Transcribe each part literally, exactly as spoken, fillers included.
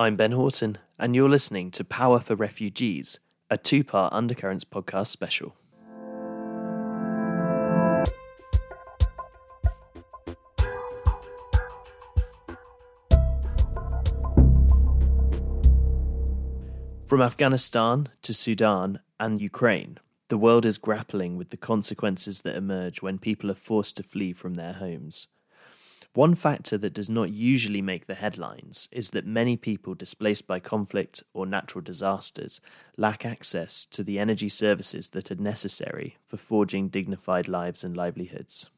I'm Ben Horton, and you're listening to Power for Refugees, a two-part Undercurrents podcast special. From Afghanistan to Sudan and Ukraine, the world is grappling with the consequences that emerge when people are forced to flee from their homes. One factor that does not usually make the headlines is that many people displaced by conflict or natural disasters lack access to the energy services that are necessary for forging dignified lives and livelihoods.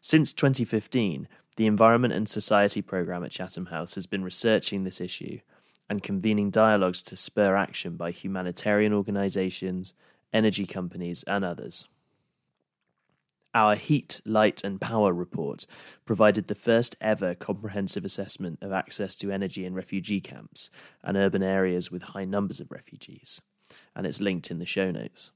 Since twenty fifteen, the Environment and Society Programme at Chatham House has been researching this issue and convening dialogues to spur action by humanitarian organisations, energy companies and others. Our Heat, Light and Power report provided the first ever comprehensive assessment of access to energy in refugee camps and urban areas with high numbers of refugees, and it's linked in the show notes.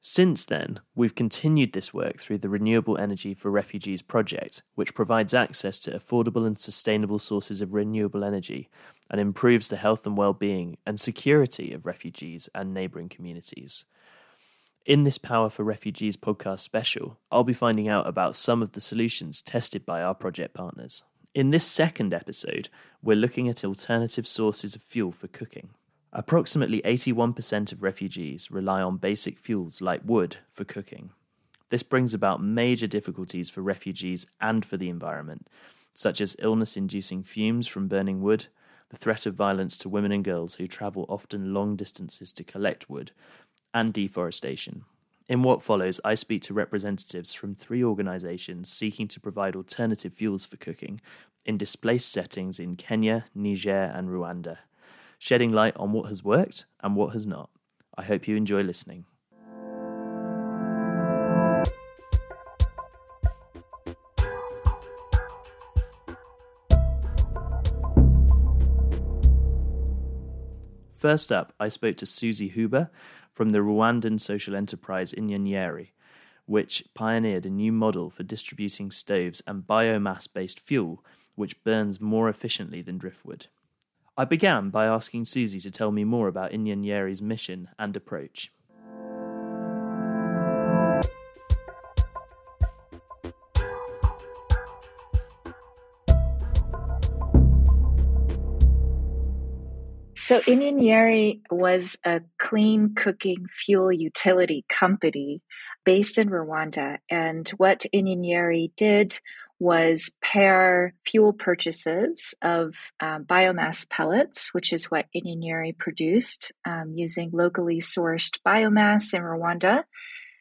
Since then, we've continued this work through the Renewable Energy for Refugees project, which provides access to affordable and sustainable sources of renewable energy and improves the health and well-being and security of refugees and neighbouring communities. In this Power for Refugees podcast special, I'll be finding out about some of the solutions tested by our project partners. In this second episode, we're looking at alternative sources of fuel for cooking. Approximately eighty-one percent of refugees rely on basic fuels like wood for cooking. This brings about major difficulties for refugees and for the environment, such as illness-inducing fumes from burning wood, the threat of violence to women and girls who travel often long distances to collect wood, and deforestation. In what follows, I speak to representatives from three organisations seeking to provide alternative fuels for cooking in displaced settings in Kenya, Niger and Rwanda, shedding light on what has worked and what has not. I hope you enjoy listening. First up, I spoke to Susie Huber from the Rwandan social enterprise Inyenyeri, which pioneered a new model for distributing stoves and biomass-based fuel, which burns more efficiently than driftwood. I began by asking Susie to tell me more about Inyenyeri's mission and approach. So Inyenyeri was a clean cooking fuel utility company based in Rwanda. And what Inyenyeri did was pair fuel purchases of um, biomass pellets, which is what Inyenyeri produced um, using locally sourced biomass in Rwanda,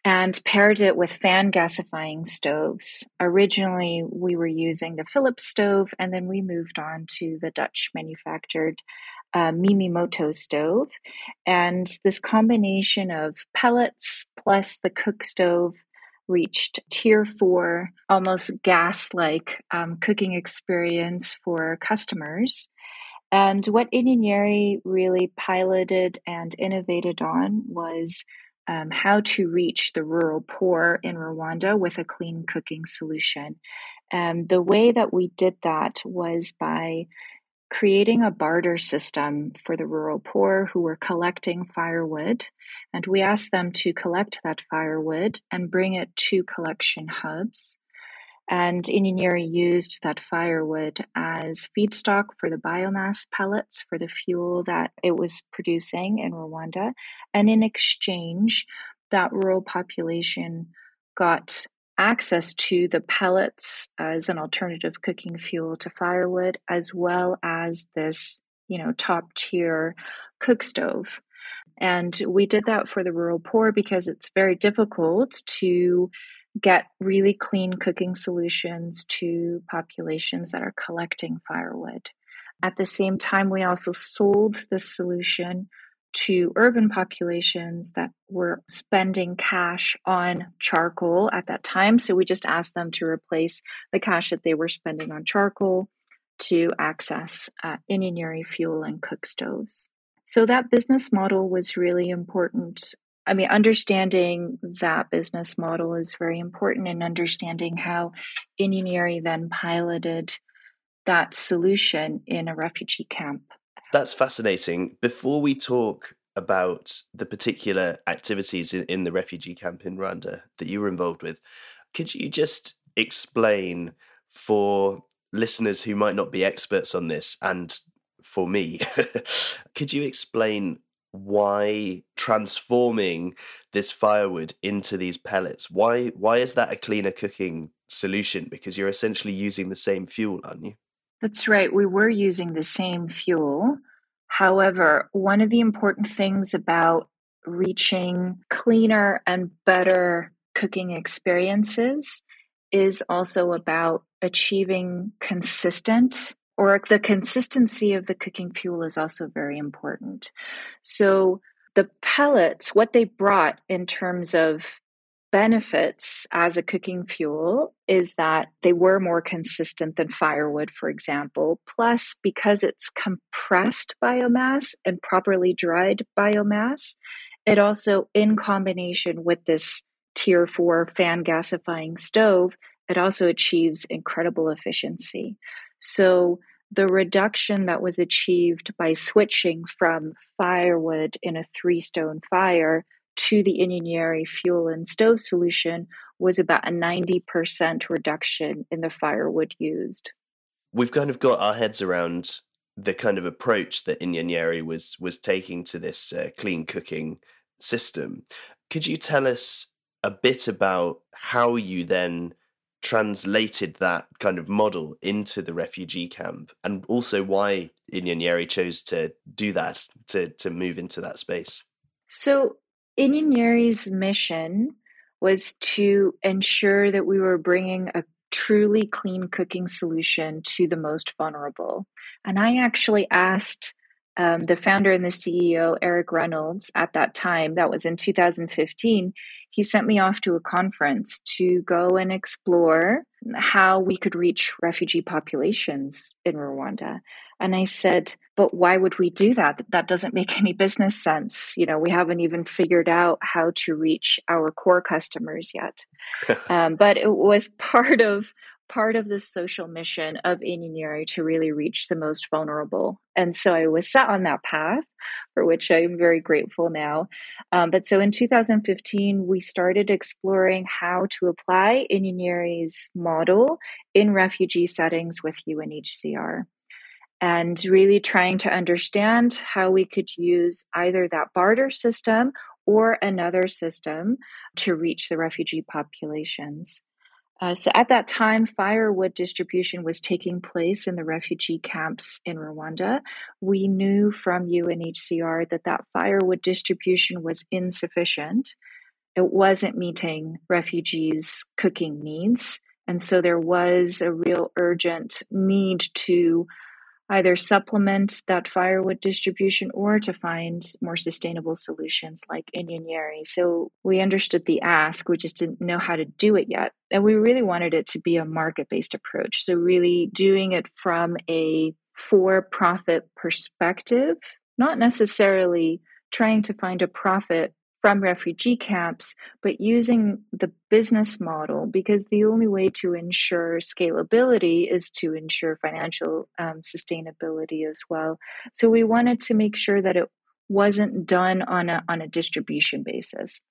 and paired it with fan gasifying stoves. Originally, we were using the Philips stove, and then we moved on to the Dutch manufactured uh, Mimi Moto stove. And this combination of pellets plus the cook stove reached tier four, almost gas-like um, cooking experience for customers. And what Inyenyeri really piloted and innovated on was um, how to reach the rural poor in Rwanda with a clean cooking solution. And the way that we did that was by creating a barter system for the rural poor who were collecting firewood. And we asked them to collect that firewood and bring it to collection hubs. And Inyenyeri used that firewood as feedstock for the biomass pellets, for the fuel that it was producing in Rwanda. And in exchange, that rural population got access to the pellets as an alternative cooking fuel to firewood, as well as this, you know, top tier cook stove. And we did that for the rural poor because it's very difficult to get really clean cooking solutions to populations that are collecting firewood. At the same time, we also sold this solution to urban populations that were spending cash on charcoal at that time. So we just asked them to replace the cash that they were spending on charcoal to access uh, Inyenyeri fuel and cook stoves. So that business model was really important. I mean, understanding that business model is very important in understanding how Inyenyeri then piloted that solution in a refugee camp. That's fascinating. Before we talk about the particular activities in, in the refugee camp in Rwanda that you were involved with, could you just explain for listeners who might not be experts on this, and for me, could you explain why transforming this firewood into these pellets, why why is that a cleaner cooking solution? Because you're essentially using the same fuel, aren't you? That's right. We were using the same fuel. However, one of the important things about reaching cleaner and better cooking experiences is also about achieving consistent, or the consistency of the cooking fuel is also very important. So the pellets, what they brought in terms of benefits as a cooking fuel is that they were more consistent than firewood, for example. Plus, because it's compressed biomass and properly dried biomass, it also, in combination with this tier four fan gasifying stove, it also achieves incredible efficiency. So the reduction that was achieved by switching from firewood in a three-stone fire to the Inyenyeri fuel and stove solution was about a ninety percent reduction in the firewood used. We've kind of got our heads around the kind of approach that Inyenyeri was was taking to this uh, clean cooking system. Could you tell us a bit about how you then translated that kind of model into the refugee camp, and also why Inyenyeri chose to do that, to, to move into that space? So Inyenyeri's mission was to ensure that we were bringing a truly clean cooking solution to the most vulnerable. And I actually asked um, the founder and the C E O, Eric Reynolds, at that time, that was in two thousand fifteen, he sent me off to a conference to go and explore how we could reach refugee populations in Rwanda. And I said, but why would we do that? That doesn't make any business sense. You know, we haven't even figured out how to reach our core customers yet. um, but it was part of part of the social mission of Inyenyeri to really reach the most vulnerable. And so I was set on that path, for which I am very grateful now. Um, but so in two thousand fifteen, we started exploring how to apply Inyenyeri's model in refugee settings with U N H C R, and really trying to understand how we could use either that barter system or another system to reach the refugee populations. Uh, so at that time, firewood distribution was taking place in the refugee camps in Rwanda. We knew from U N H C R that that firewood distribution was insufficient. It wasn't meeting refugees' cooking needs. And so there was a real urgent need to either supplement that firewood distribution or to find more sustainable solutions like Inyenyeri. So we understood the ask, we just didn't know how to do it yet. And we really wanted it to be a market-based approach. So really doing it from a for-profit perspective, not necessarily trying to find a profit from refugee camps, but using the business model, because the only way to ensure scalability is to ensure financial um, sustainability as well. So we wanted to make sure that it wasn't done on a, on a distribution basis.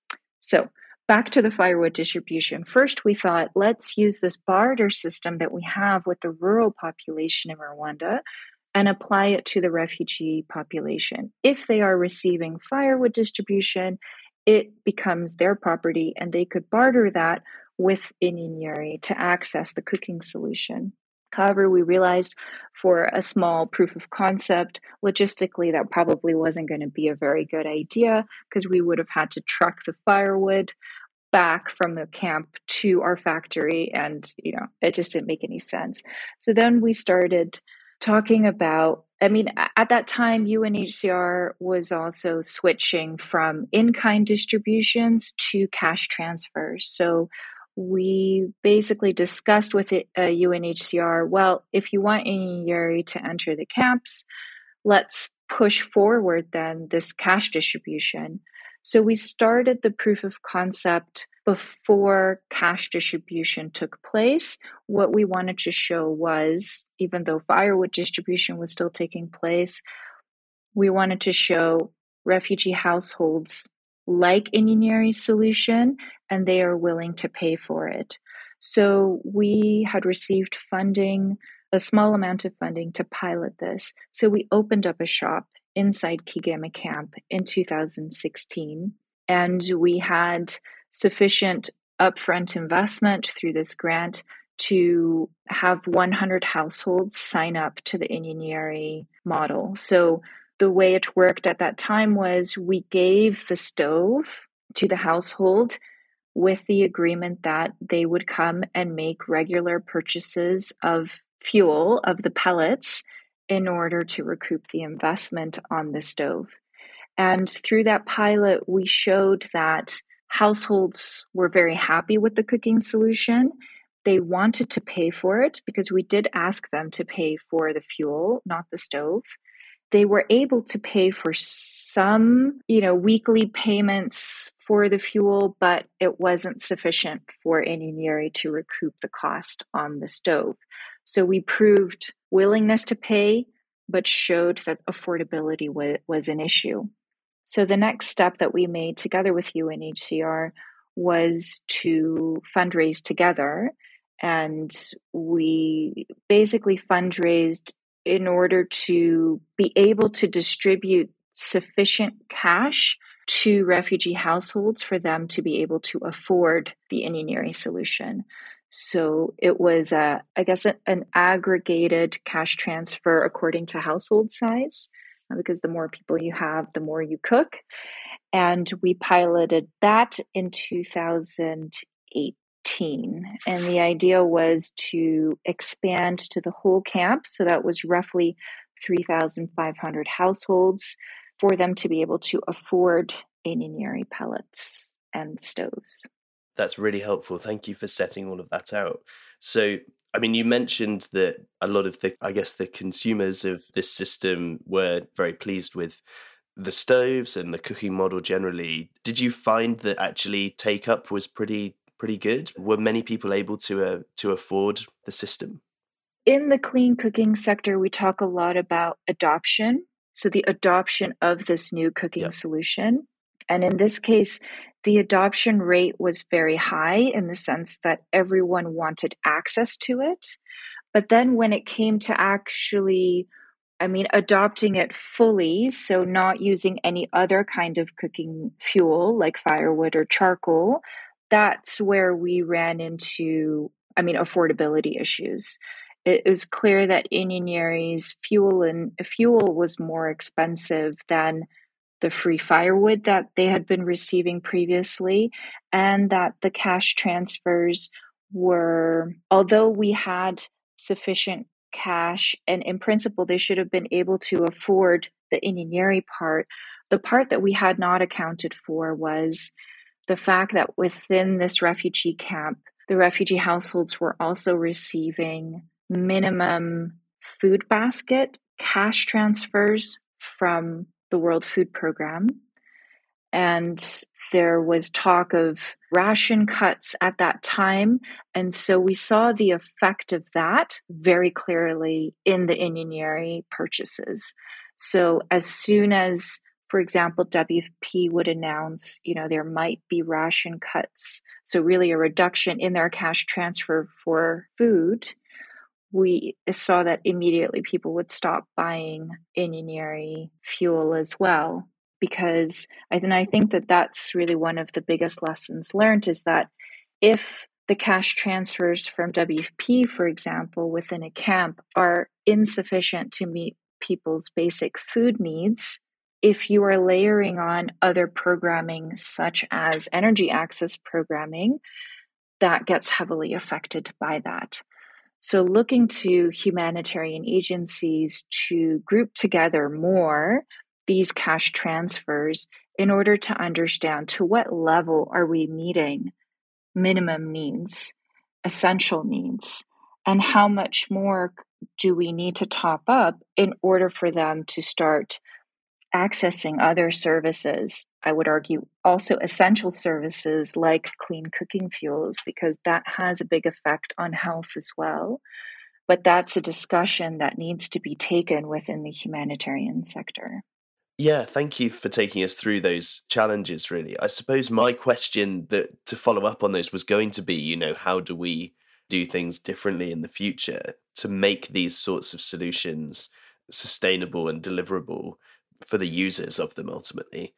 So back to the firewood distribution. First, we thought, let's use this barter system that we have with the rural population in Rwanda and apply it to the refugee population. If they are receiving firewood distribution, it becomes their property and they could barter that with Inyenyeri to access the cooking solution. However, we realized for a small proof of concept, logistically, that probably wasn't going to be a very good idea because we would have had to truck the firewood back from the camp to our factory, and you know, it just didn't make any sense. So then we started talking about, I mean, at that time, U N H C R was also switching from in-kind distributions to cash transfers. So we basically discussed with it, uh, U N H C R, well, if you want Inyenyeri to enter the camps, let's push forward then this cash distribution. So we started the proof of concept before cash distribution took place. What we wanted to show was, even though firewood distribution was still taking place, we wanted to show refugee households like Inyenyeri's solution, and they are willing to pay for it. So we had received funding, a small amount of funding to pilot this. So we opened up a shop inside Kigeme Camp in two thousand sixteen, and we had sufficient upfront investment through this grant to have one hundred households sign up to the Inyenyeri model. So the way it worked at that time was we gave the stove to the household with the agreement that they would come and make regular purchases of fuel, of the pellets, in order to recoup the investment on the stove. And through that pilot, we showed that households were very happy with the cooking solution. They wanted to pay for it because we did ask them to pay for the fuel, not the stove. They were able to pay for some, you know, weekly payments for the fuel, but it wasn't sufficient for Inyenyeri to recoup the cost on the stove. So we proved willingness to pay, but showed that affordability was, was an issue. So the next step that we made together with U N H C R was to fundraise together. And we basically fundraised in order to be able to distribute sufficient cash to refugee households for them to be able to afford the Inyenyeri solution. So it was, a, I guess, a, an aggregated cash transfer according to household size, because the more people you have, the more you cook. And we piloted that in two thousand eight. And the idea was to expand to the whole camp. So that was roughly three thousand five hundred households for them to be able to afford Inyenyeri pellets and stoves. That's really helpful. Thank you for setting all of that out. So, I mean, you mentioned that a lot of the, I guess, the consumers of this system were very pleased with the stoves and the cooking model generally. Did you find that actually take up was pretty pretty good? Were many people able to uh, to afford the system? In the clean cooking sector, we talk a lot about adoption. So the adoption of this new cooking yep. solution. And in this case, the adoption rate was very high in the sense that everyone wanted access to it. But then when it came to actually, I mean, adopting it fully, so not using any other kind of cooking fuel like firewood or charcoal, that's where we ran into, I mean, affordability issues. It was clear that Inyenyeri's fuel and fuel was more expensive than the free firewood that they had been receiving previously, and that the cash transfers were, although we had sufficient cash, and in principle, they should have been able to afford the Inyenyeri part. The part that we had not accounted for was the fact that within this refugee camp, the refugee households were also receiving minimum food basket cash transfers from the World Food Programme. And there was talk of ration cuts at that time. And so we saw the effect of that very clearly in the Inyenyeri purchases. So as soon as, for example, W F P would announce, you know, there might be ration cuts, so really a reduction in their cash transfer for food, we saw that immediately people would stop buying Inyenyeri fuel as well. Because I, and I think that that's really one of the biggest lessons learned is that if the cash transfers from W F P, for example, within a camp are insufficient to meet people's basic food needs, if you are layering on other programming, such as energy access programming, that gets heavily affected by that. So looking to humanitarian agencies to group together more these cash transfers in order to understand to what level are we meeting minimum needs, essential needs, and how much more do we need to top up in order for them to start accessing other services, I would argue also essential services like clean cooking fuels, because that has a big effect on health as well. But that's a discussion that needs to be taken within the humanitarian sector. Yeah, thank you for taking us through those challenges, really. I suppose my question that to follow up on those was going to be, you know, how do we do things differently in the future to make these sorts of solutions sustainable and deliverable for the users of them ultimately?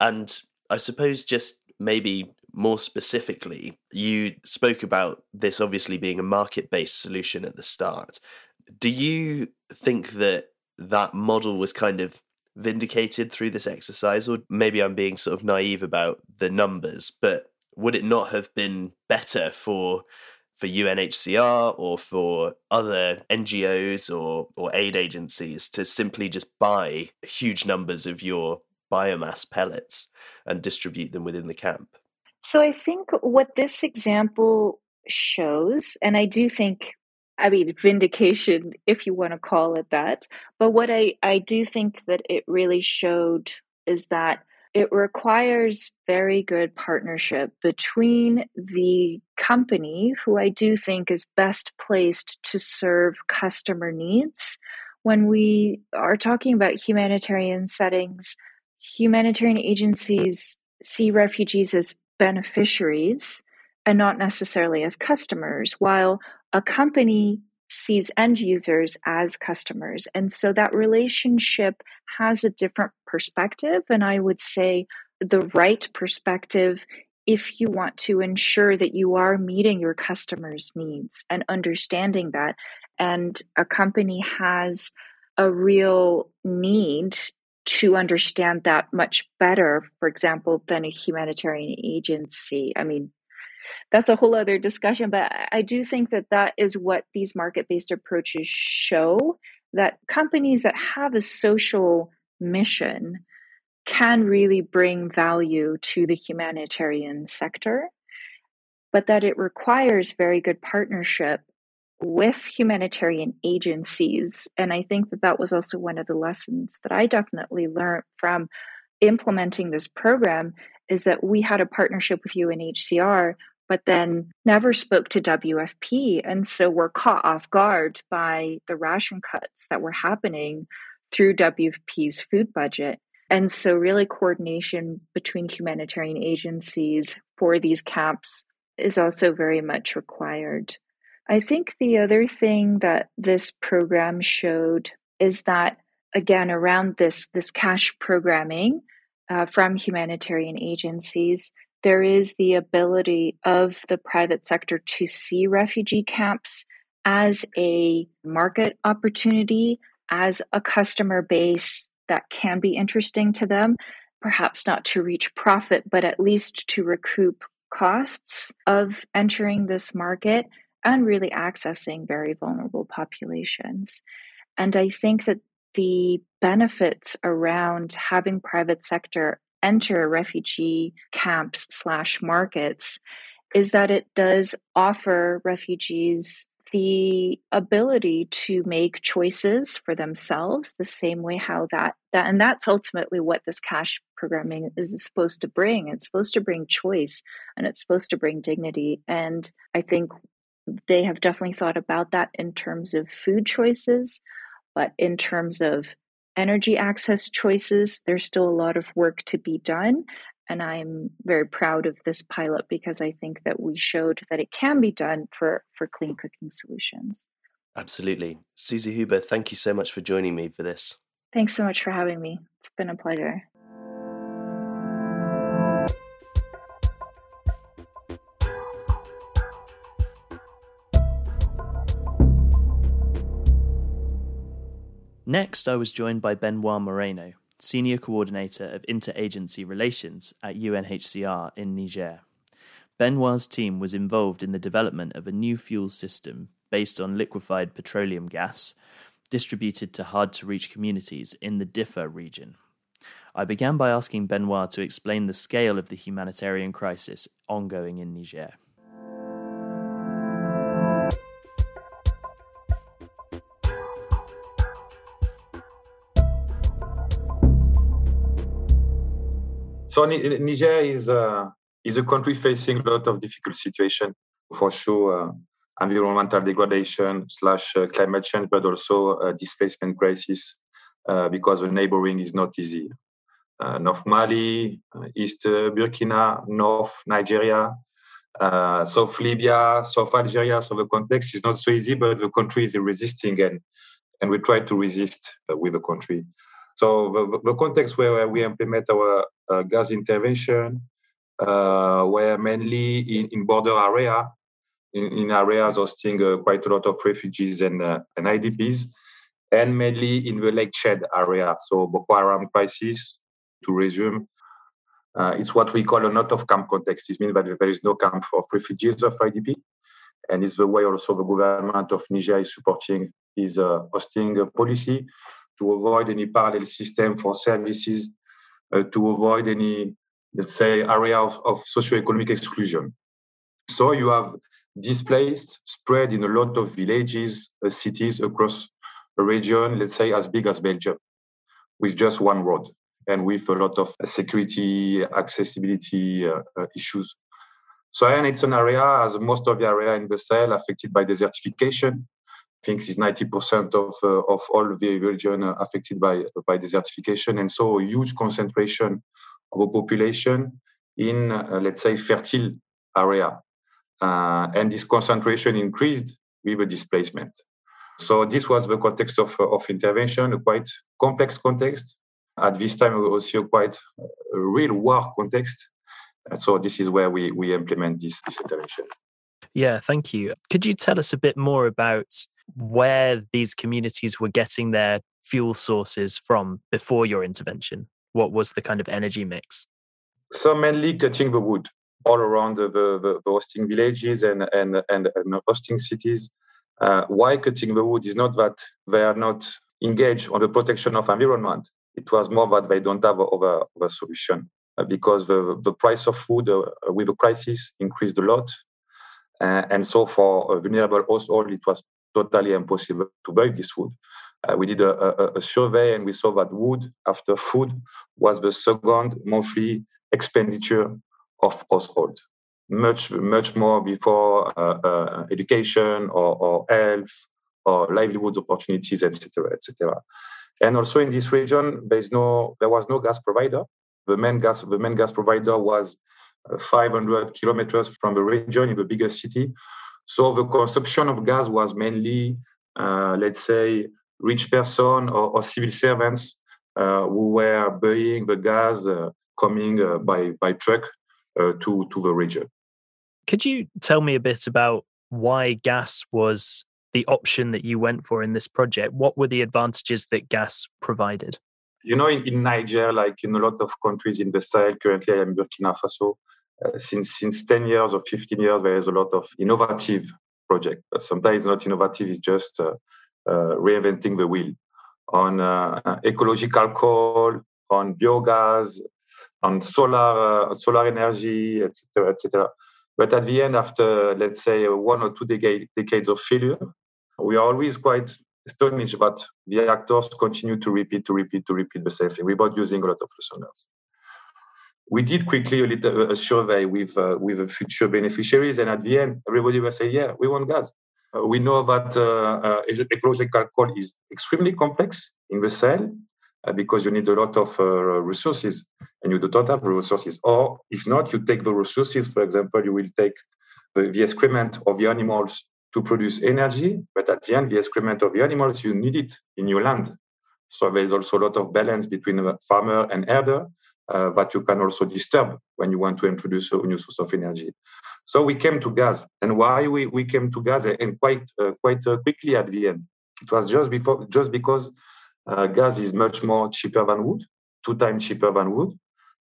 And I suppose just maybe more specifically, you spoke about this obviously being a market-based solution at the start. Do you think that that model was kind of vindicated through this exercise? Or maybe I'm being sort of naive about the numbers, but would it not have been better for for U N H C R or for other N G Os or, or aid agencies to simply just buy huge numbers of your biomass pellets and distribute them within the camp? So I think what this example shows, and I do think, I mean, vindication, if you want to call it that, but what I, I do think that it really showed is that it requires very good partnership between the company, who I do think is best placed to serve customer needs. When we are talking about humanitarian settings, humanitarian agencies see refugees as beneficiaries and not necessarily as customers, while a company sees end users as customers. And so that relationship has a different perspective, and I would say the right perspective if you want to ensure that you are meeting your customers' needs and understanding that. And a company has a real need to understand that much better, for example, than a humanitarian agency. I mean, that's a whole other discussion, but I do think that that is what these market-based approaches show, that companies that have a social mission can really bring value to the humanitarian sector, but that it requires very good partnership with humanitarian agencies. And I think that that was also one of the lessons that I definitely learned from implementing this program, is that we had a partnership with U N H C R, but then never spoke to W F P. And so we're caught off guard by the ration cuts that were happening through W F P's food budget. And so really coordination between humanitarian agencies for these camps is also very much required. I think the other thing that this program showed is that, again, around this, this cash programming uh, from humanitarian agencies, there is the ability of the private sector to see refugee camps as a market opportunity, as a customer base that can be interesting to them, perhaps not to reach profit, but at least to recoup costs of entering this market and really accessing very vulnerable populations. And I think that the benefits around having private sector enter refugee camps slash markets is that it does offer refugees the ability to make choices for themselves, the same way how that, that and that's ultimately what this cash programming is supposed to bring. It's supposed to bring choice, and it's supposed to bring dignity. And I think they have definitely thought about that in terms of food choices, but in terms of energy access choices, there's still a lot of work to be done. And I'm very proud of this pilot because I think that we showed that it can be done for, for clean cooking solutions. Absolutely. Susie Huber, thank you so much for joining me for this. Thanks so much for having me. It's been a pleasure. Next, I was joined by Benoit Moreno, Senior Coordinator of Interagency Relations at U N H C R in Niger. Benoit's team was involved in the development of a new fuel system based on liquefied petroleum gas, distributed to hard-to-reach communities in the Diffa region. I began by asking Benoit to explain the scale of the humanitarian crisis ongoing in Niger. So Niger is a, is a country facing a lot of difficult situation, for sure, uh, environmental degradation slash uh, climate change, but also uh, displacement crisis, uh, because the neighboring is not easy. Uh, North Mali, uh, East uh, Burkina, North Nigeria, uh, South Libya, South Algeria. So the context is not so easy, but the country is resisting, and, and we try to resist uh, with the country. So the, the context where we implement our uh, gas intervention, uh, where mainly in, in border area, in, in areas hosting uh, quite a lot of refugees and, uh, and I D Ps, and mainly in the Lake Chad area. So Boko Haram crisis, to resume, uh, it's what we call an out-of-camp context. It means that there is no camp of refugees of I D P, and it's the way also the government of Niger is supporting is uh, hosting a policy to avoid any parallel system for services, uh, to avoid any, let's say, area of, of socioeconomic exclusion. So you have displaced, spread in a lot of villages, uh, cities across a region, let's say, as big as Belgium, with just one road and with a lot of security, accessibility uh, uh, issues. So, and it's an area, as most of the area in the Sahel, affected by desertification. I think it's ninety percent of uh, of all the region affected by by desertification, and so a huge concentration of a population in uh, let's say fertile area, uh, and this concentration increased with the displacement. So this was the context of of intervention, a quite complex context. At this time, also quite a real war context. And so this is where we we implement this, this intervention. Yeah, thank you. Could you tell us a bit more about where these communities were getting their fuel sources from before your intervention? What was the kind of energy mix? So mainly cutting the wood all around the, the, the hosting villages and, and, and, and hosting cities. Uh, why cutting the wood is not that they are not engaged on the protection of environment. It was more that they don't have other, other solution, uh, because the, the price of food uh, with the crisis increased a lot. Uh, and so for a vulnerable household, it was totally impossible to buy this wood. Uh, we did a, a, a survey and we saw that wood after food was the second monthly expenditure of household. Much, much more before uh, uh, education or, or health or livelihood opportunities, et cetera, et cetera. And also in this region, there is no, there was no gas provider. The main gas, the main gas provider was five hundred kilometers from the region in the biggest city. So the consumption of gas was mainly, uh, let's say, rich person or, or civil servants uh, who were buying the gas uh, coming uh, by by truck uh, to to the region. Could you tell me a bit about why gas was the option that you went for in this project? What were the advantages that gas provided? You know, in, in Niger, like in a lot of countries in the Sahel, currently I am in Burkina Faso. Uh, since since ten years or fifteen years, there is a lot of innovative project. But sometimes not innovative; it's just uh, uh, reinventing the wheel on uh, ecological coal, on biogas, on solar uh, solar energy, et cetera, et cetera. But at the end, after let's say one or two decade, decades of failure, we are always quite astonished that the actors continue to repeat, to repeat, to repeat the same thing without using a lot of resources. We did quickly a, little, a survey with uh, with the future beneficiaries, and at the end, everybody will say, "Yeah, we want gas." Uh, we know that uh, uh, ecological coal is extremely complex in the Sahel uh, because you need a lot of uh, resources, and you do not have resources. Or if not, you take the resources. For example, you will take the, the excrement of the animals to produce energy, but at the end, the excrement of the animals you need it in your land. So there is also a lot of balance between the farmer and herder. Uh, that you can also disturb when you want to introduce a new source of energy. So we came to gas, and why we, we came to gas, and quite uh, quite uh, quickly at the end. It was just before, just because uh, gas is much more cheaper than wood, two times cheaper than wood,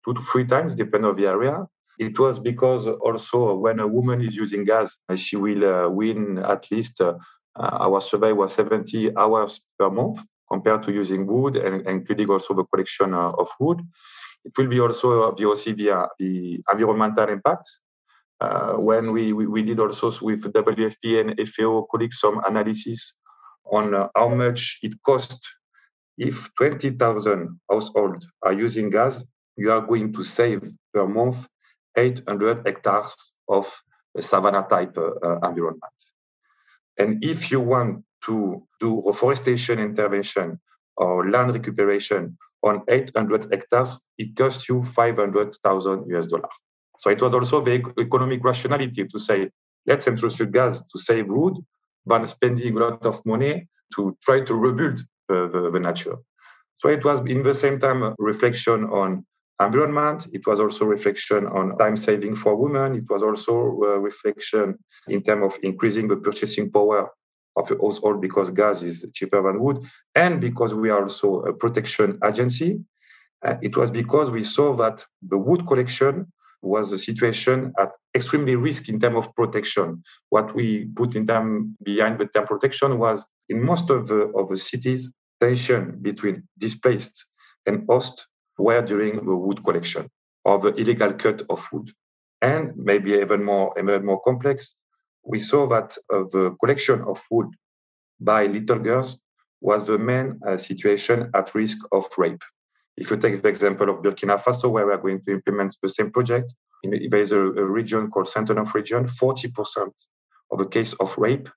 two to three times, depending on the area. It was because also when a woman is using gas, she will uh, win at least, uh, our survey was seventy hours per month compared to using wood, and including also the collection uh, of wood. It will be also the O C D, the environmental impact. Uh, when we, we, we did also with W F P and F A O colleagues some analysis on uh, how much it costs if twenty thousand households are using gas you are going to save per month eight hundred hectares of savanna type uh, environment. And if you want to do reforestation intervention or land recuperation on eight hundred hectares, it costs you five hundred thousand U S dollars. So it was also the economic rationality to say, let's introduce gas to save wood, than spending a lot of money to try to rebuild the, the, the nature. So it was in the same time a reflection on environment. It was also reflection on time saving for women. It was also a reflection in terms of increasing the purchasing power of the household because gas is cheaper than wood. And because we are also a protection agency, uh, it was because we saw that the wood collection was a situation at extremely risk in terms of protection. What we put in term behind the term protection was in most of the, of the cities, tension between displaced and host were during the wood collection or the illegal cut of wood. And maybe even more, even more complex, we saw that uh, the collection of wood by little girls was the main uh, situation at risk of rape. If you take the example of Burkina Faso, where we are going to implement the same project, in, there is a, a region called Centre-Nord region, forty percent of the case of rape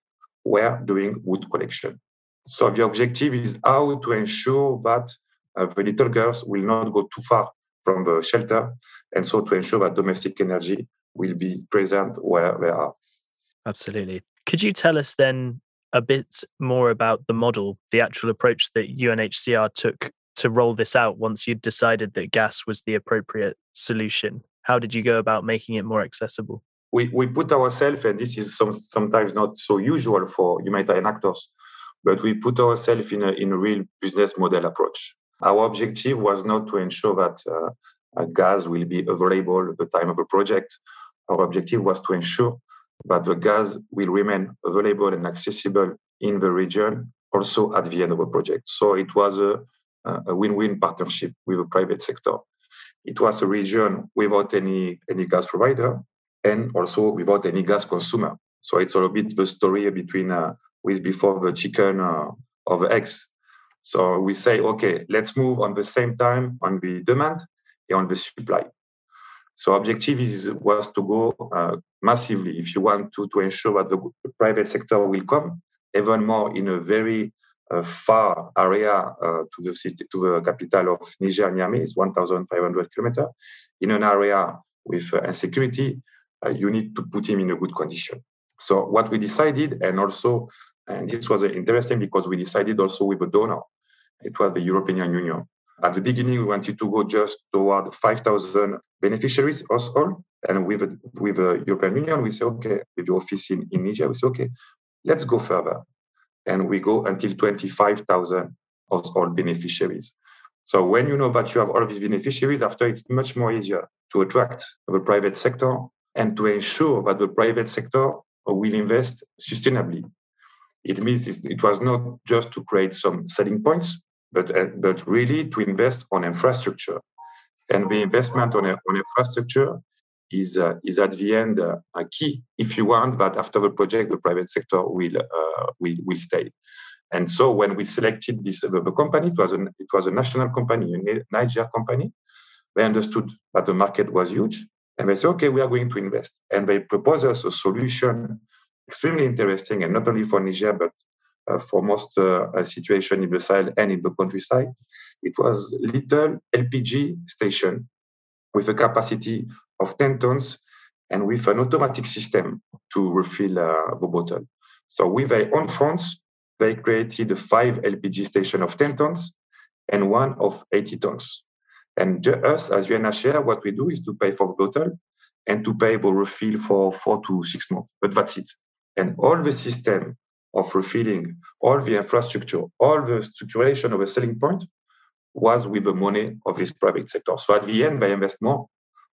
were during wood collection. So the objective is how to ensure that uh, the little girls will not go too far from the shelter, and so to ensure that domestic energy will be present where they are. Absolutely. Could you tell us then a bit more about the model, the actual approach that U N H C R took to roll this out once you'd decided that gas was the appropriate solution? How did you go about making it more accessible? We we put ourselves, and this is some, sometimes not so usual for humanitarian actors, but we put ourselves in a, in a real business model approach. Our objective was not to ensure that uh, gas will be available at the time of a project. Our objective was to ensure that the gas will remain available and accessible in the region, also at the end of a project. So it was a a win-win partnership with the private sector. It was a region without any, any gas provider and also without any gas consumer. So it's a little bit the story between uh, with before the chicken uh, or the eggs. So we say, okay, let's move on the same time on the demand and on the supply. So objective is was to go uh, massively, if you want to, to ensure that the private sector will come, even more in a very a far area uh, to the city, to the capital of Niger, Niamey, is one thousand five hundred kilometers. In an area with uh, insecurity, uh, you need to put him in a good condition. So what we decided, and also, and this was uh, interesting because we decided also with a donor, it was the European Union. At the beginning, we wanted to go just toward five thousand beneficiaries, us all, and with with the European Union, we say, okay, with the office in, in Niger, we say, okay, let's go further. And we go until twenty-five thousand of all beneficiaries. So when you know that you have all these beneficiaries, after it's much more easier to attract the private sector and to ensure that the private sector will invest sustainably. It means it was not just to create some selling points, but, uh, but really to invest on infrastructure. And the investment on, on infrastructure is uh, is at the end uh, a key if you want that after the project the private sector will uh, will will stay. And so when we selected this uh, the company, it was an it was a national company, a Niger company. They understood that the market was huge, and they said, okay, we are going to invest. And they proposed us a solution extremely interesting, and not only for Niger but uh, for most uh, situation in the Sahel and in the countryside. It was little L P G station with a capacity of ten tons and with an automatic system to refill uh, the bottle. So with their own funds, they created five L P G stations of ten tons and one of eighty tons. And us as U N H C R, what we do is to pay for the bottle and to pay the refill for four to six months, but that's it. And all the system of refilling, all the infrastructure, all the structuration of a selling point was with the money of this private sector. So at the end, they invest more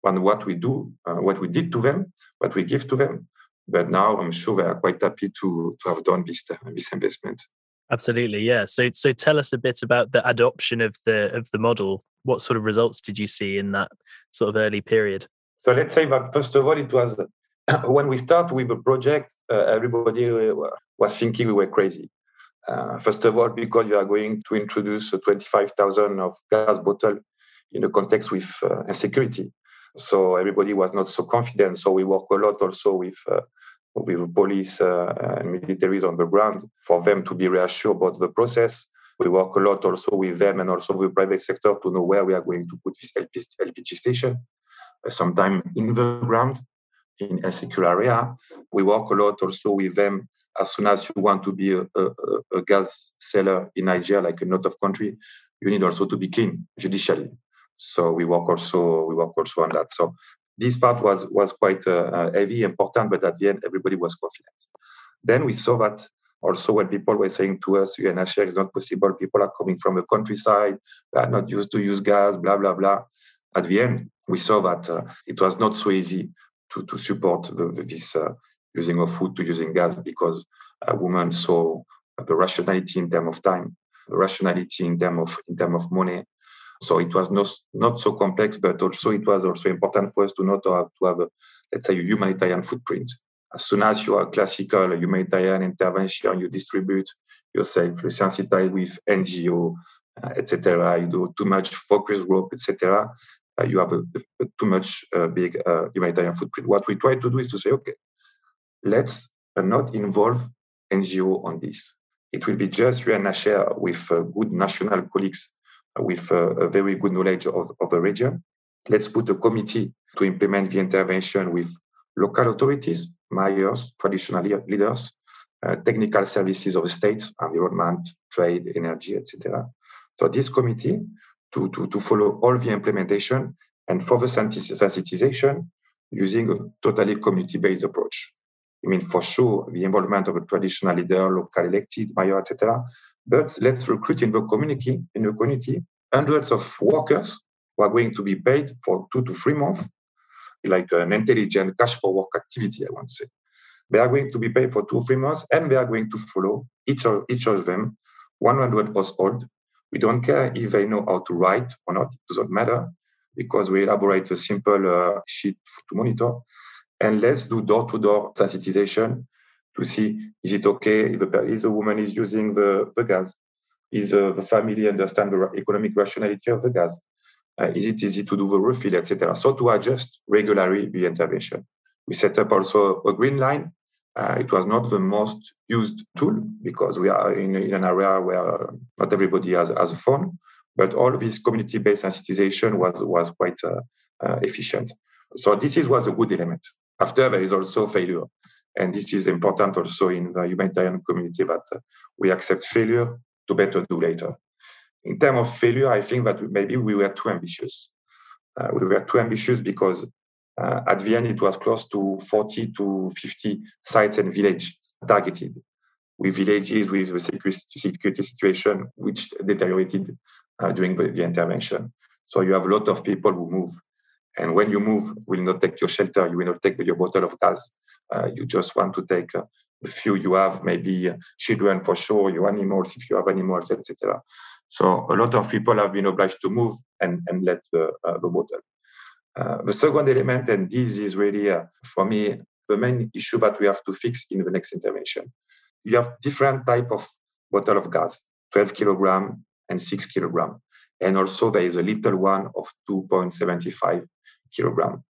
and what we do, uh, what we did to them, what we give to them. But now I'm sure they are quite happy to, to have done this, uh, this investment. Absolutely, yeah. So so tell us a bit about the adoption of the of the model. What sort of results did you see in that sort of early period? So let's say that, first of all, it was when we start with a project, uh, everybody was thinking we were crazy. Uh, first of all, because you are going to introduce twenty-five thousand of gas bottle in a context with uh, insecurity. So everybody was not so confident. So we work a lot also with uh, with police uh, and militaries on the ground for them to be reassured about the process. We work a lot also with them and also with the private sector to know where we are going to put this L P G station, uh, sometime in the ground, in a secure area. We work a lot also with them as soon as you want to be a, a, a gas seller in Niger, like a lot of country, you need also to be clean judicially. So we work also we work also on that. So this part was was quite uh, heavy, important, but at the end, everybody was confident. Then we saw that also when people were saying to us, U N H C R is not possible, people are coming from the countryside, they are not used to use gas, blah, blah, blah. At the end, we saw that uh, it was not so easy to, to support the, the, this uh, using of food to using gas, because a woman saw the rationality in terms of time, the rationality in terms of, in terms of money. So it was not, not so complex, but also it was also important for us to not have to have, a, let's say, a humanitarian footprint. As soon as you are classical humanitarian intervention, you distribute yourself, you sensitize with N G O, uh, et cetera. You do too much focus group, et cetera. Uh, you have a, a too much uh, big uh, humanitarian footprint. What we try to do is to say, okay, let's not involve N G O on this. It will be just U N H C R with uh, good national colleagues with uh, a very good knowledge of, of the region. Let's put a committee to implement the intervention with local authorities, mayors, traditional leaders, uh, technical services of the states, environment, trade, energy, et cetera. So this committee to, to, to follow all the implementation and for the sensitization using a totally community-based approach. I mean, for sure, the involvement of a traditional leader, local elected, mayor, et cetera. But let's recruit in the community, in the community, hundreds of workers who are going to be paid for two to three months, like an intelligent cash for work activity, I want to say. They are going to be paid for two or three months, and they are going to follow each of each of them, one hundred households. We don't care if they know how to write or not; it doesn't matter, because we elaborate a simple uh, sheet to monitor. And let's do door-to-door sensitization to see, is it okay if a, is a woman is using the, the gas? Is uh, the family understand the economic rationality of the gas? Uh, is it easy to do the refill, et cetera? So to adjust regularly the intervention. We set up also a green line. Uh, it was not the most used tool because we are in, in an area where not everybody has, has a phone, but all this community-based sensitization was, was quite uh, uh, efficient. So this is, was a good element. After, there is also failure. And this is important also in the humanitarian community that uh, we accept failure to better do later. In terms of failure, I think that maybe we were too ambitious. Uh, we were too ambitious because uh, at the end, it was close to forty to fifty sites and villages targeted, with villages with the security situation, which deteriorated uh, during the, the intervention. So you have a lot of people who move. And when you move, you will not take your shelter, you will not take your bottle of gas. Uh, you just want to take uh, the few you have, maybe uh, children for sure, your animals, if you have animals, et cetera. So a lot of people have been obliged to move and, and let the, uh, the bottle. Uh, the second element, and this is really, uh, for me, the main issue that we have to fix in the next intervention. You have different type of bottle of gas, twelve kilogram and six kilogram. And also there is a little one of two point seven five kilogram.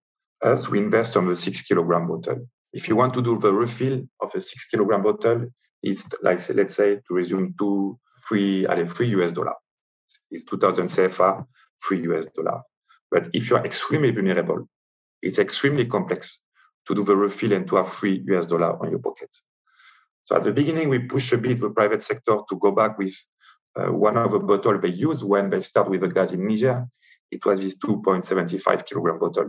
As we invest on the six kilogram bottle. If you want to do the refill of a six kilogram bottle, it's like, let's say, to resume two, three, three U S dollar. It's two thousand C F A, three U S dollar. But if you are extremely vulnerable, it's extremely complex to do the refill and to have three U S dollar on your pocket. So at the beginning, we push a bit the private sector to go back with uh, one of the bottles they use when they start with the gas in Niger. It was this two point seven five kilogram bottle,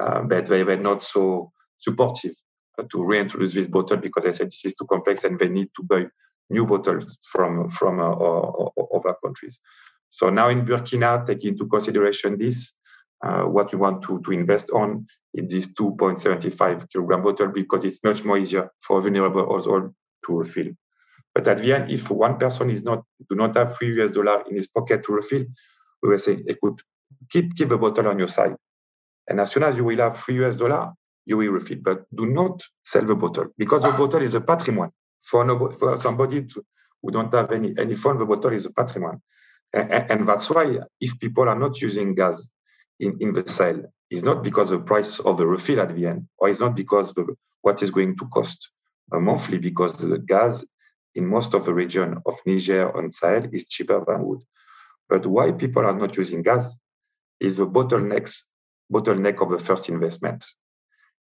uh, but they were not so supportive uh, to reintroduce this bottle because I said this is too complex and they need to buy new bottles from from uh, or, or other countries. So now in Burkina, taking into consideration this, uh, what we want to, to invest on is this two point seven five kilogram bottle because it's much more easier for vulnerable household to refill. But at the end, if one person is not do not have three U S dollar in his pocket to refill, we were saying, keep keep the bottle on your side, and as soon as you will have three U S dollar, you will refill. But do not sell the bottle because the bottle is a patrimoine. For, no, for somebody to, who don't have any, any phone, the bottle is a patrimoine. And that's why if people are not using gas in, in the sale, it's not because the price of the refill at the end, or it's not because the, what is going to cost monthly, because the gas in most of the region of Niger and Sahel is cheaper than wood. But why people are not using gas is the bottlenecks, bottleneck of the first investment.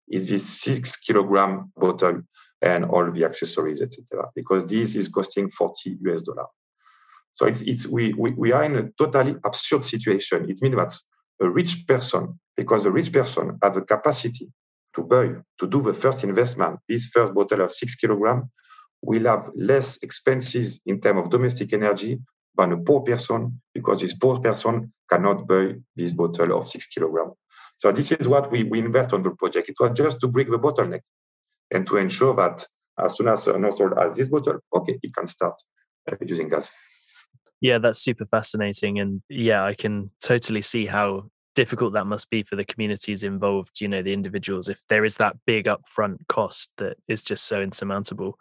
It's this six kilogram bottle and all the accessories, et cetera. Because this is costing forty U S dollars. So it's, it's we, we we are in a totally absurd situation. It means that a rich person, because the rich person have the capacity to buy, to do the first investment, this first bottle of six kilogram, will have less expenses in terms of domestic energy than a poor person, because this poor person cannot buy this bottle of six kilogram. So this is what we, we invest on the project. It was just to break the bottleneck and to ensure that as soon as an household has this bottle, okay, it can start using gas. Yeah, that's super fascinating. And yeah, I can totally see how difficult that must be for the communities involved, you know, the individuals, if there is that big upfront cost that is just so insurmountable.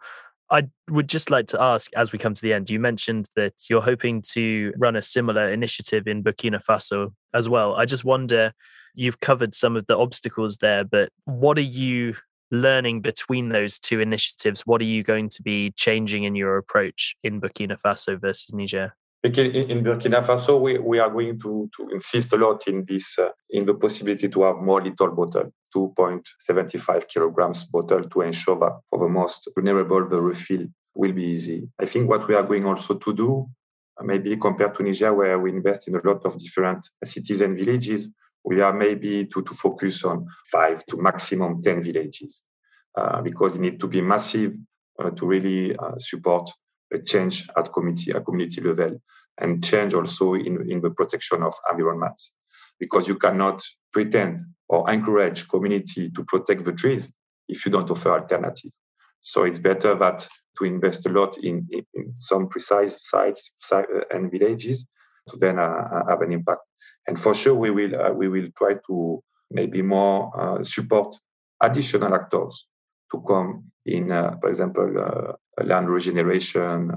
I would just like to ask, as we come to the end, you mentioned that you're hoping to run a similar initiative in Burkina Faso as well. I just wonder, you've covered some of the obstacles there, but what are you learning between those two initiatives? What are you going to be changing in your approach in Burkina Faso versus Niger? In Burkina Faso, we, we are going to, to insist a lot in this, uh, in the possibility to have more little bottle, two point seven five kilograms bottle, to ensure that for the most vulnerable, the refill will be easy. I think what we are going also to do, maybe compared to Niger, where we invest in a lot of different cities and villages, we are maybe to, to focus on five to maximum ten villages, uh, because it needs to be massive uh, to really uh, support a change at community, at community level, and change also in, in the protection of environment. Because you cannot pretend or encourage community to protect the trees if you don't offer alternative. So it's better that to invest a lot in, in, in some precise sites and villages to then uh, have an impact. And for sure, we will uh, we will try to maybe more uh, support additional actors to come in, uh, for example, uh, land regeneration,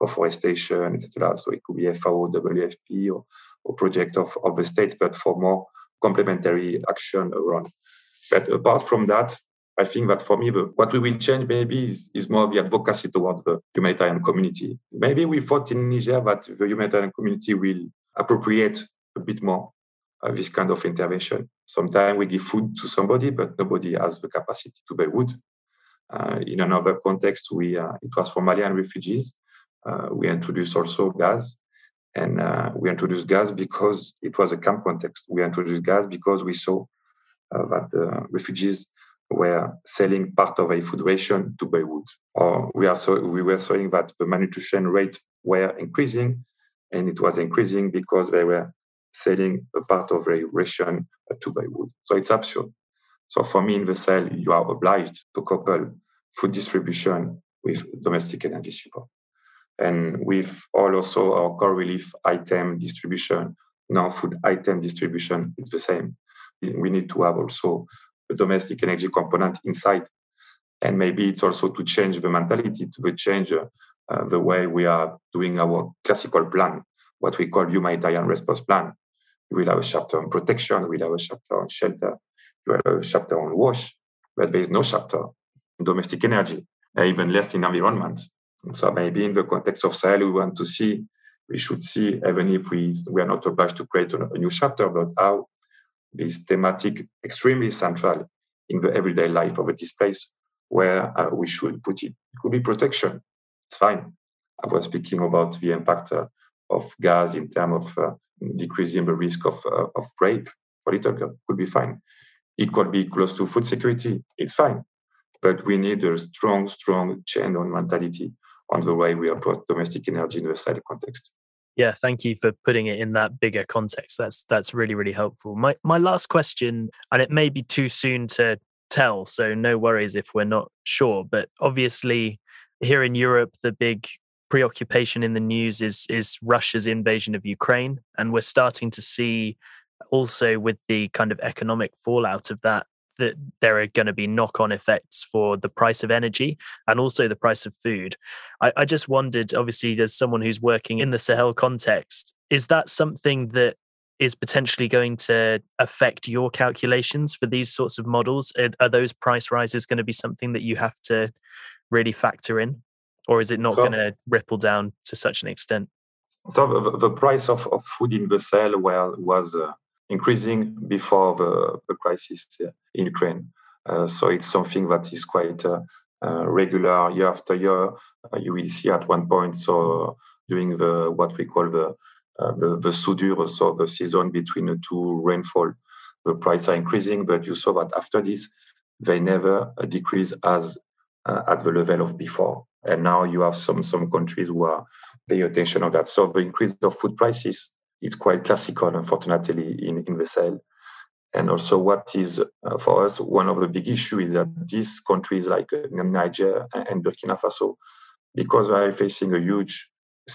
afforestation, et cetera. So it could be F A O, W F P, or, or project of, of the states, but for more complementary action around. But apart from that, I think that for me, the, what we will change maybe is, is more the advocacy towards the humanitarian community. Maybe we thought in Niger that the humanitarian community will appropriate a bit more uh, this kind of intervention. Sometimes we give food to somebody, but nobody has the capacity to buy wood. Uh, in another context, we uh, it was for Malian refugees. Uh, we introduced also gas, and uh, we introduced gas because it was a camp context. We introduced gas because we saw uh, that uh, refugees were selling part of a food ration to buy wood. Or we are so we were seeing that the malnutrition rate were increasing, and it was increasing because they were selling a part of a ration to buy wood. So it's absurd. So for me, in the Sahel, you are obliged to couple food distribution with domestic energy support. And with all also our core relief item distribution, non-food item distribution, it's the same. We need to have also a domestic energy component inside. And maybe it's also to change the mentality, to change uh, the way we are doing our classical plan, what we call humanitarian response plan. We'll have a chapter on protection, we'll have a chapter on shelter, you have a chapter on wash, but there is no chapter on domestic energy, even less in environment. So maybe in the context of Sahel, we want to see, we should see, even if we, we are not obliged to create a, a new chapter, but how this thematic extremely central in the everyday life of a displaced, where uh, we should put it. It could be protection. It's fine. I was speaking about the impact uh, of gas in terms of uh, decreasing the risk of, uh, of rape for little girls. Could be fine. It could be close to food security. It's fine. But we need a strong, strong change on mentality on the way we approach domestic energy in the Sahel context. Yeah, thank you for putting it in that bigger context. That's that's really, really helpful. My my last question, and it may be too soon to tell, so no worries if we're not sure. But obviously, here in Europe, the big preoccupation in the news is is Russia's invasion of Ukraine. And we're starting to see also with the kind of economic fallout of that, that there are going to be knock-on effects for the price of energy and also the price of food. I, I just wondered, obviously, as someone who's working in the Sahel context, Is that something that is potentially going to affect your calculations for these sorts of models? Are those price rises going to be something that you have to really factor in? Or is it not so, going to ripple down to such an extent? So the, the price of, of food in the cell well, was uh, increasing before the, the crisis in Ukraine. Uh, so it's something that is quite uh, uh, regular year after year. Uh, you will see at one point, so during the what we call the Uh, the, the soudure, so the season between the two rainfall, the prices are increasing, but you saw that after this, they never decrease as uh, at the level of before. And now you have some some countries who are paying attention to that. So the increase of food prices is quite classical, unfortunately, in, in the Sahel. And also what is, uh, for us, one of the big issues is that these countries like uh, Niger and Burkina Faso, because they are facing a huge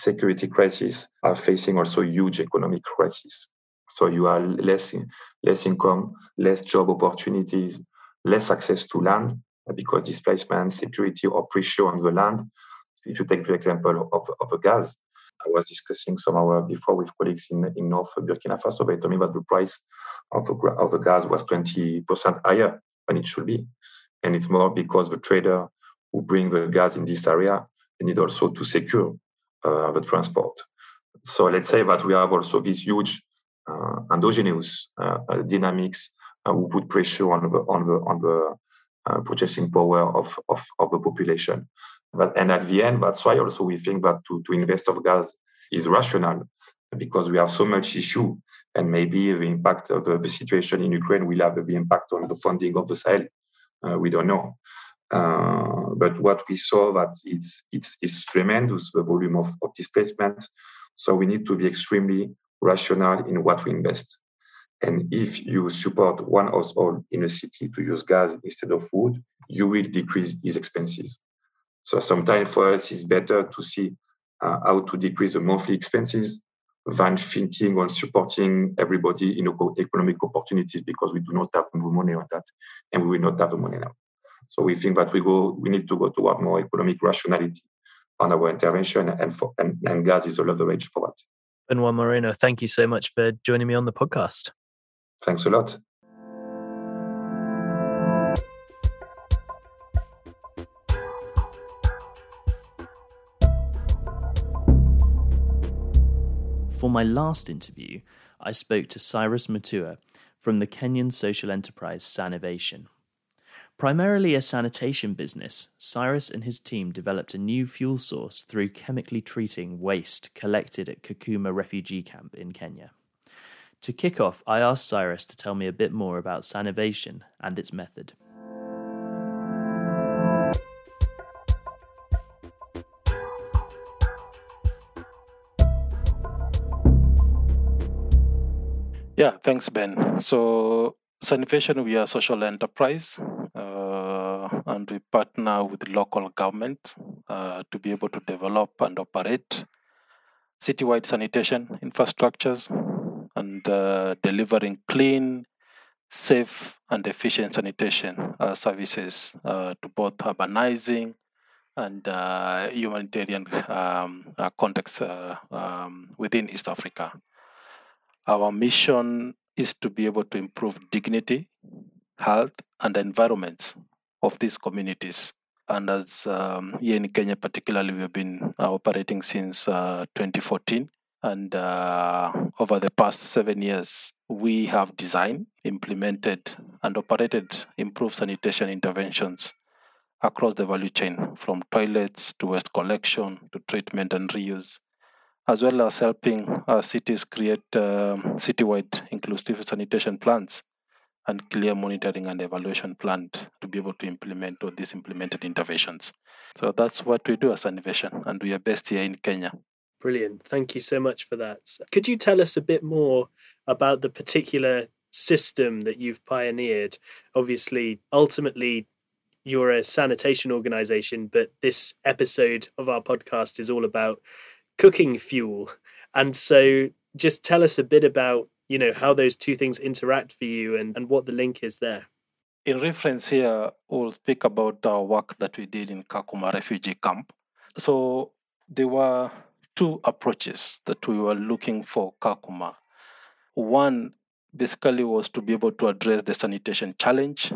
security crisis, are facing also huge economic crisis. So you are less less income, less job opportunities, less access to land because displacement, security, or pressure on the land. If you take the example of, of a gas, I was discussing some hour before with colleagues in, in North Burkina Faso. They told me that the price of a, of a gas was twenty percent higher than it should be. And it's more because the trader who bring the gas in this area, they need also to secure Uh, the transport. So let's say that we have also these huge uh, endogenous uh, dynamics uh, who put pressure on the on the on the uh, purchasing power of, of of the population. But and at the end, that's why also we think that to to invest of gas is rational, because we have so much issue, and maybe the impact of the, the situation in Ukraine will have the impact on the funding of the Sahel. Uh, we don't know. Uh, but what we saw that it's it's it's tremendous, the volume of, of displacement. So we need to be extremely rational in what we invest. And if you support one household in a city to use gas instead of wood, you will decrease his expenses. So sometimes for us it's better to see uh, how to decrease the monthly expenses than thinking on supporting everybody in economic opportunities, because we do not have money on that, and we will not have the money now. So we think that we go. We need to go toward more economic rationality on our intervention, and for, and, and gas is a leverage for that. Benoit Moreno, thank you so much for joining me on the podcast. Thanks a lot. For my last interview, I spoke to Cyrus Matua from the Kenyan social enterprise Sanivation. Primarily a sanitation business, Cyrus and his team developed a new fuel source through chemically treating waste collected at Kakuma refugee camp in Kenya. To kick off, I asked Cyrus to tell me a bit more about Sanivation and its method. Yeah, thanks, Ben. So, Sanivation, we are a social enterprise. And we partner with local government uh, to be able to develop and operate citywide sanitation infrastructures and uh, delivering clean, safe, and efficient sanitation uh, services uh, to both urbanizing and uh, humanitarian um, uh, contexts uh, um, within East Africa. Our mission is to be able to improve dignity, health, and environments of these communities. And as um, here in Kenya particularly, we've been uh, operating since uh, twenty fourteen. And uh, over the past seven years, we have designed, implemented, and operated improved sanitation interventions across the value chain, from toilets to waste collection to treatment and reuse, as well as helping uh, cities create uh, citywide inclusive sanitation plans and clear monitoring and evaluation plan to be able to implement all these implemented interventions. So that's what we do as Sanivation, and we are based here in Kenya. Brilliant. Thank you so much for that. Could you tell us a bit more about the particular system that you've pioneered? Obviously, ultimately, you're a sanitation organisation, but this episode of our podcast is all about cooking fuel. And so just tell us a bit about, you know, how those two things interact for you and, and what the link is there. In reference here, we'll speak about our work that we did in Kakuma refugee camp. So there were two approaches that we were looking for Kakuma. One basically was to be able to address the sanitation challenge,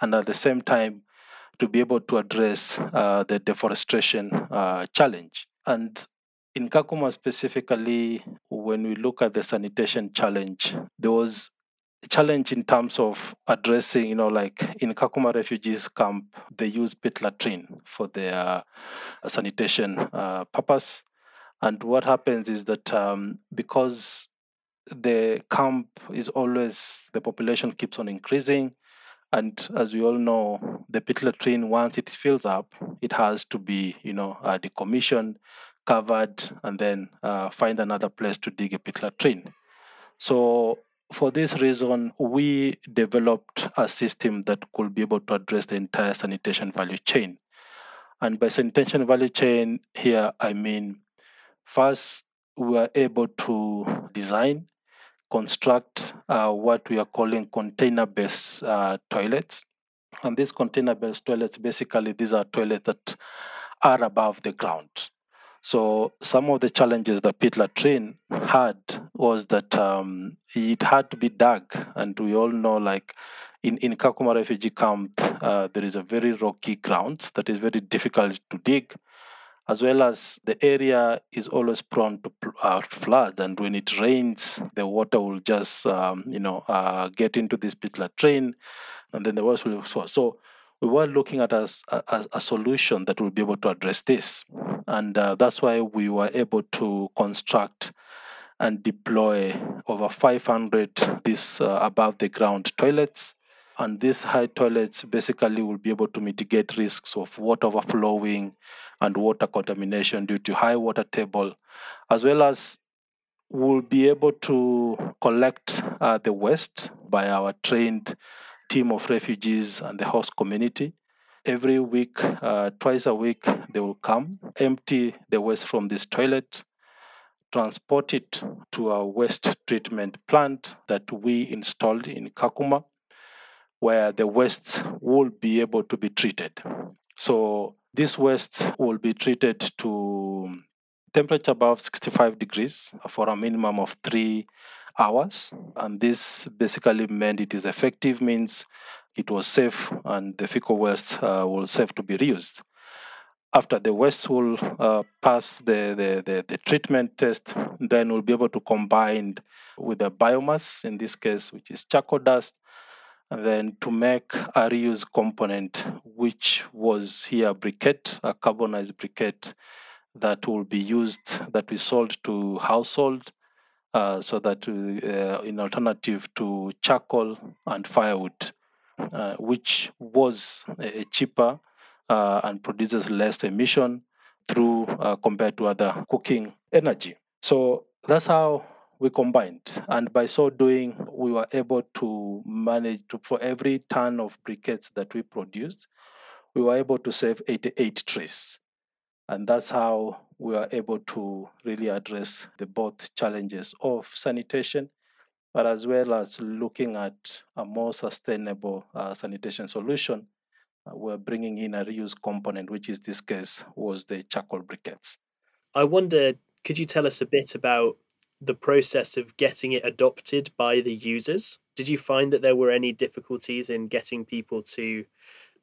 and at the same time, to be able to address uh, the deforestation uh, challenge. And in Kakuma specifically, when we look at the sanitation challenge, there was a challenge in terms of addressing, you know, like in Kakuma refugees camp, they use pit latrine for their uh, sanitation uh, purpose. And what happens is that um, because the camp is always, the population keeps on increasing. And as we all know, the pit latrine, once it fills up, it has to be, you know, uh, decommissioned, covered, and then uh, find another place to dig a pit latrine. So for this reason, we developed a system that could be able to address the entire sanitation value chain. And by sanitation value chain here, I mean, first, we are able to design, construct uh, what we are calling container-based uh, toilets. And these container-based toilets, basically, these are toilets that are above the ground. So some of the challenges that pit latrine had was that um, it had to be dug. And we all know, like, in, in Kakuma refugee camp, uh, there is a very rocky ground that is very difficult to dig, as well as the area is always prone to uh, floods. And when it rains, the water will just, um, you know, uh, get into this pit latrine, and then the water will fall. So we were looking at a, a, a solution that will be able to address this. And uh, that's why we were able to construct and deploy over five hundred these uh, above-the-ground toilets. And these high toilets basically will be able to mitigate risks of water overflowing and water contamination due to high water table, as well as we'll be able to collect uh, the waste by our trained team of refugees and the host community. Every week, uh, twice a week, they will come, empty the waste from this toilet, transport it to our waste treatment plant that we installed in Kakuma, where the waste will be able to be treated. So this waste will be treated to temperature above sixty-five degrees for a minimum of three hours. And this basically meant it is effective, means it was safe, and the fecal waste uh, will safe to be reused. After the waste will uh, pass the, the, the, the treatment test, then we'll be able to combine with the biomass, in this case, which is charcoal dust, and then to make a reuse component, which was here a briquette, a carbonized briquette that will be used, that we sold to household, uh, so that uh, in alternative to charcoal and firewood, uh, which was a, a cheaper uh, and produces less emission through uh, compared to other cooking energy. So that's how we combined, and by so doing, we were able to manage to, for every ton of briquettes that we produced, we were able to save eighty-eight trees. And that's how we were able to really address the both challenges of sanitation, but as well as looking at a more sustainable uh, sanitation solution. Uh, we're bringing in a reuse component, which is this case was the charcoal briquettes. I wonder, could you tell us a bit about the process of getting it adopted by the users? Did you find that there were any difficulties in getting people to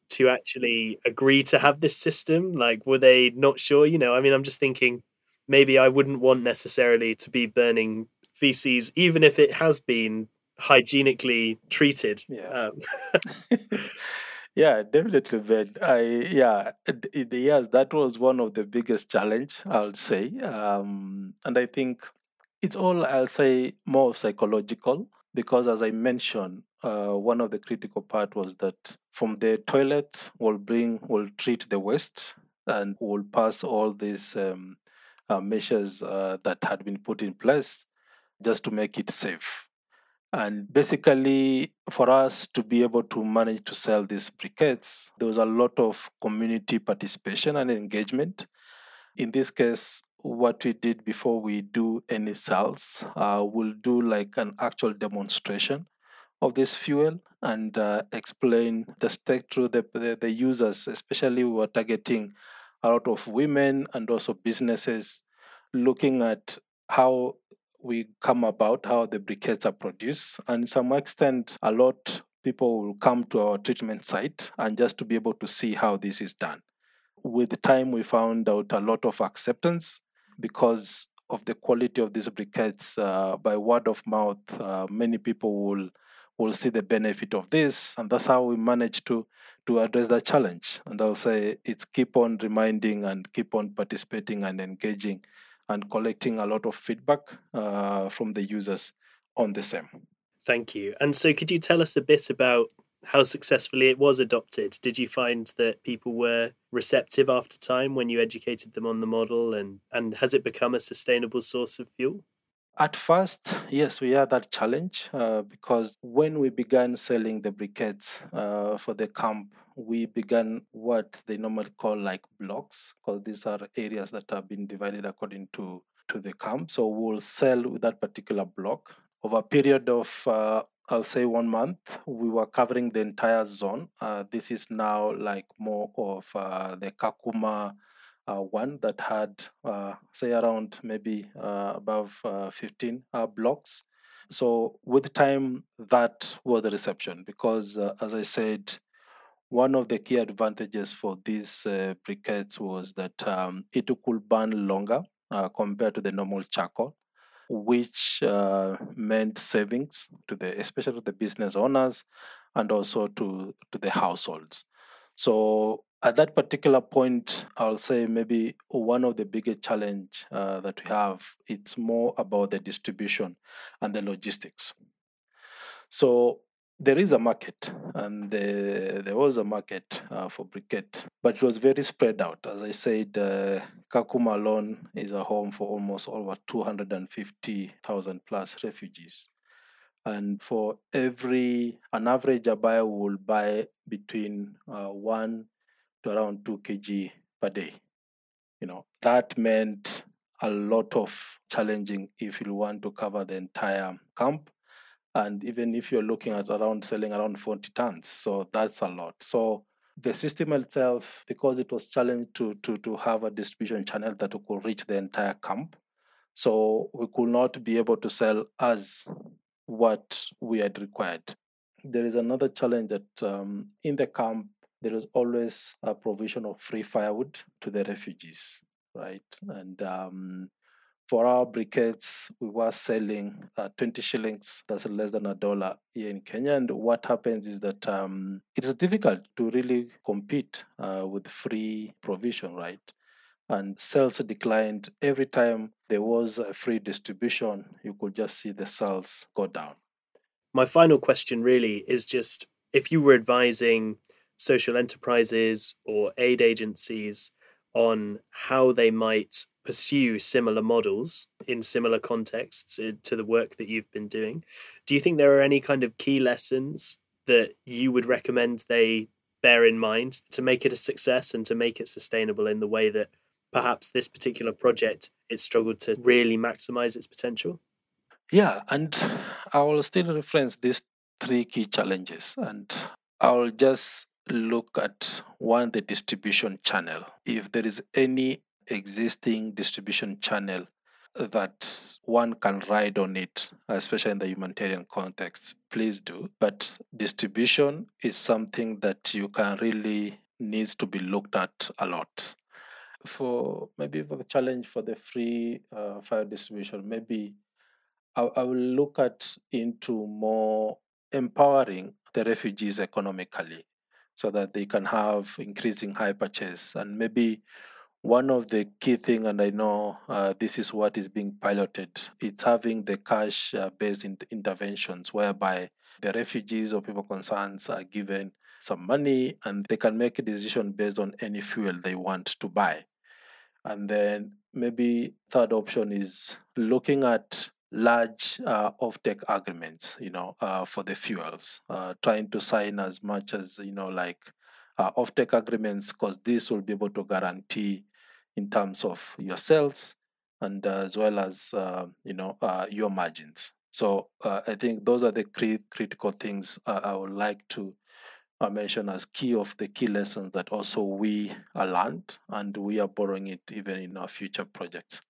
to actually agree to have this system? Like, were they not sure? You know, I mean, I'm just thinking maybe I wouldn't want necessarily to be burning feces, even if it has been hygienically treated. Yeah, um. Yeah, definitely, Ben. I, yeah, yes, that was one of the biggest challenge, I'll say. Um, and I think it's all, I'll say, more psychological, because as I mentioned, uh, one of the critical part was that from the toilet, we'll bring, we'll treat the waste and we'll pass all these um, uh, measures uh, that had been put in place just to make it safe. And basically, for us to be able to manage to sell these briquettes, there was a lot of community participation and engagement. In this case, what we did before we do any sales, uh, we'll do like an actual demonstration of this fuel and uh, explain the step through the, the, the users, especially we were targeting a lot of women and also businesses, looking at how we come about, how the briquettes are produced. And to some extent, a lot people will come to our treatment site and just to be able to see how this is done. With time, we found out a lot of acceptance because of the quality of these briquettes. Uh, by word of mouth, uh, many people will will see the benefit of this. And that's how we managed to, to address that challenge. And I'll say it's keep on reminding and keep on participating and engaging and collecting a lot of feedback uh, from the users on the same. Thank you. And so could you tell us a bit about how successfully it was adopted? Did you find that people were receptive after time when you educated them on the model, and, and has it become a sustainable source of fuel? At first, yes, we had that challenge uh, because when we began selling the briquettes uh, for the camp, we began what they normally call like blocks, because these are areas that have been divided according to, to the camp. So we'll sell with that particular block. Over a period of, uh, I'll say one month, we were covering the entire zone. Uh, this is now like more of uh, the Kakuma uh, one that had, uh, say, around maybe uh, above uh, fifteen uh, blocks. So with time, that was the reception because, uh, as I said, one of the key advantages for these uh, briquettes was that um, it could burn longer uh, compared to the normal charcoal, which uh, meant savings to the, especially to the business owners, and also to, to the households. So at that particular point, I'll say maybe one of the biggest challenge uh, that we have, it's more about the distribution and the logistics. So there is a market, and the, there was a market uh, for briquette, but it was very spread out. As I said, uh, Kakuma alone is a home for almost over two hundred fifty thousand plus refugees. And for every, an average buyer will buy between uh, one to around two kg per day. You know, that meant a lot of challenging if you want to cover the entire camp. And even if you're looking at around selling around forty tons, so that's a lot. So the system itself, because it was challenged to to to have a distribution channel that could reach the entire camp, so we could not be able to sell as what we had required. There is another challenge that um, in the camp, there is always a provision of free firewood to the refugees, right? And um for our briquettes, we were selling uh, twenty shillings, that's less than a dollar here in Kenya. And what happens is that um, it's difficult to really compete uh, with free provision, right? And sales declined. Every time there was a free distribution, you could just see the sales go down. My final question really is just, if you were advising social enterprises or aid agencies on how they might pursue similar models in similar contexts to the work that you've been doing, do you think there are any kind of key lessons that you would recommend they bear in mind to make it a success and to make it sustainable in the way that perhaps this particular project, it struggled to really maximize its potential? Yeah, and I will still reference these three key challenges, and I'll just look at one, the distribution channel. If there is any existing distribution channel that one can ride on it, especially in the humanitarian context, please do. But distribution is something that you can really needs to be looked at a lot. For maybe for the challenge for the free uh, fire distribution, maybe I, I will look at into more empowering the refugees economically, so that they can have increasing high purchase. And maybe one of the key things, and I know uh, this is what is being piloted, it's having the cash-based in- interventions whereby the refugees or people concerned are given some money and they can make a decision based on any fuel they want to buy. And then maybe third option is looking at large uh, off-take agreements, you know, uh, for the fuels, uh, trying to sign as much as, you know, like uh, off-take agreements, because this will be able to guarantee in terms of your sales and uh, as well as, uh, you know, uh, your margins. So uh, I think those are the cre- critical things uh, I would like to uh, mention as key of the key lessons that also we are learned and we are borrowing it even in our future projects.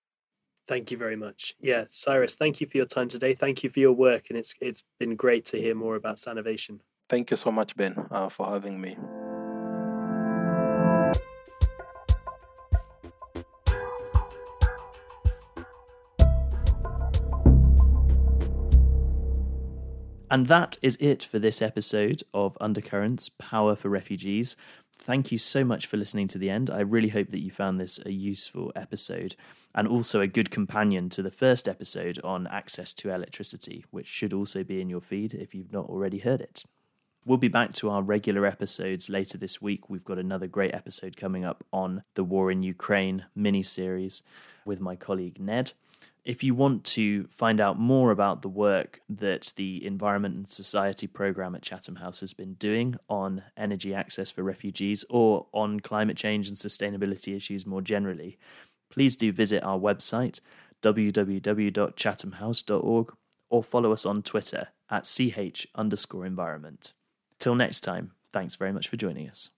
Thank you very much. Yeah, Cyrus, thank you for your time today. Thank you for your work. And it's it's been great to hear more about Sanivation. Thank you so much, Ben, uh, for having me. And that is it for this episode of Undercurrents, Power for Refugees. Thank you so much for listening to the end. I really hope that you found this a useful episode and also a good companion to the first episode on access to electricity, which should also be in your feed if you've not already heard it. We'll be back to our regular episodes later this week. We've got another great episode coming up on the War in Ukraine mini-series with my colleague Ned. If you want to find out more about the work that the Environment and Society Programme at Chatham House has been doing on energy access for refugees or on climate change and sustainability issues more generally, please do visit our website, w w w dot chatham house dot org, or follow us on Twitter at ch underscore environment. Till next time, thanks very much for joining us.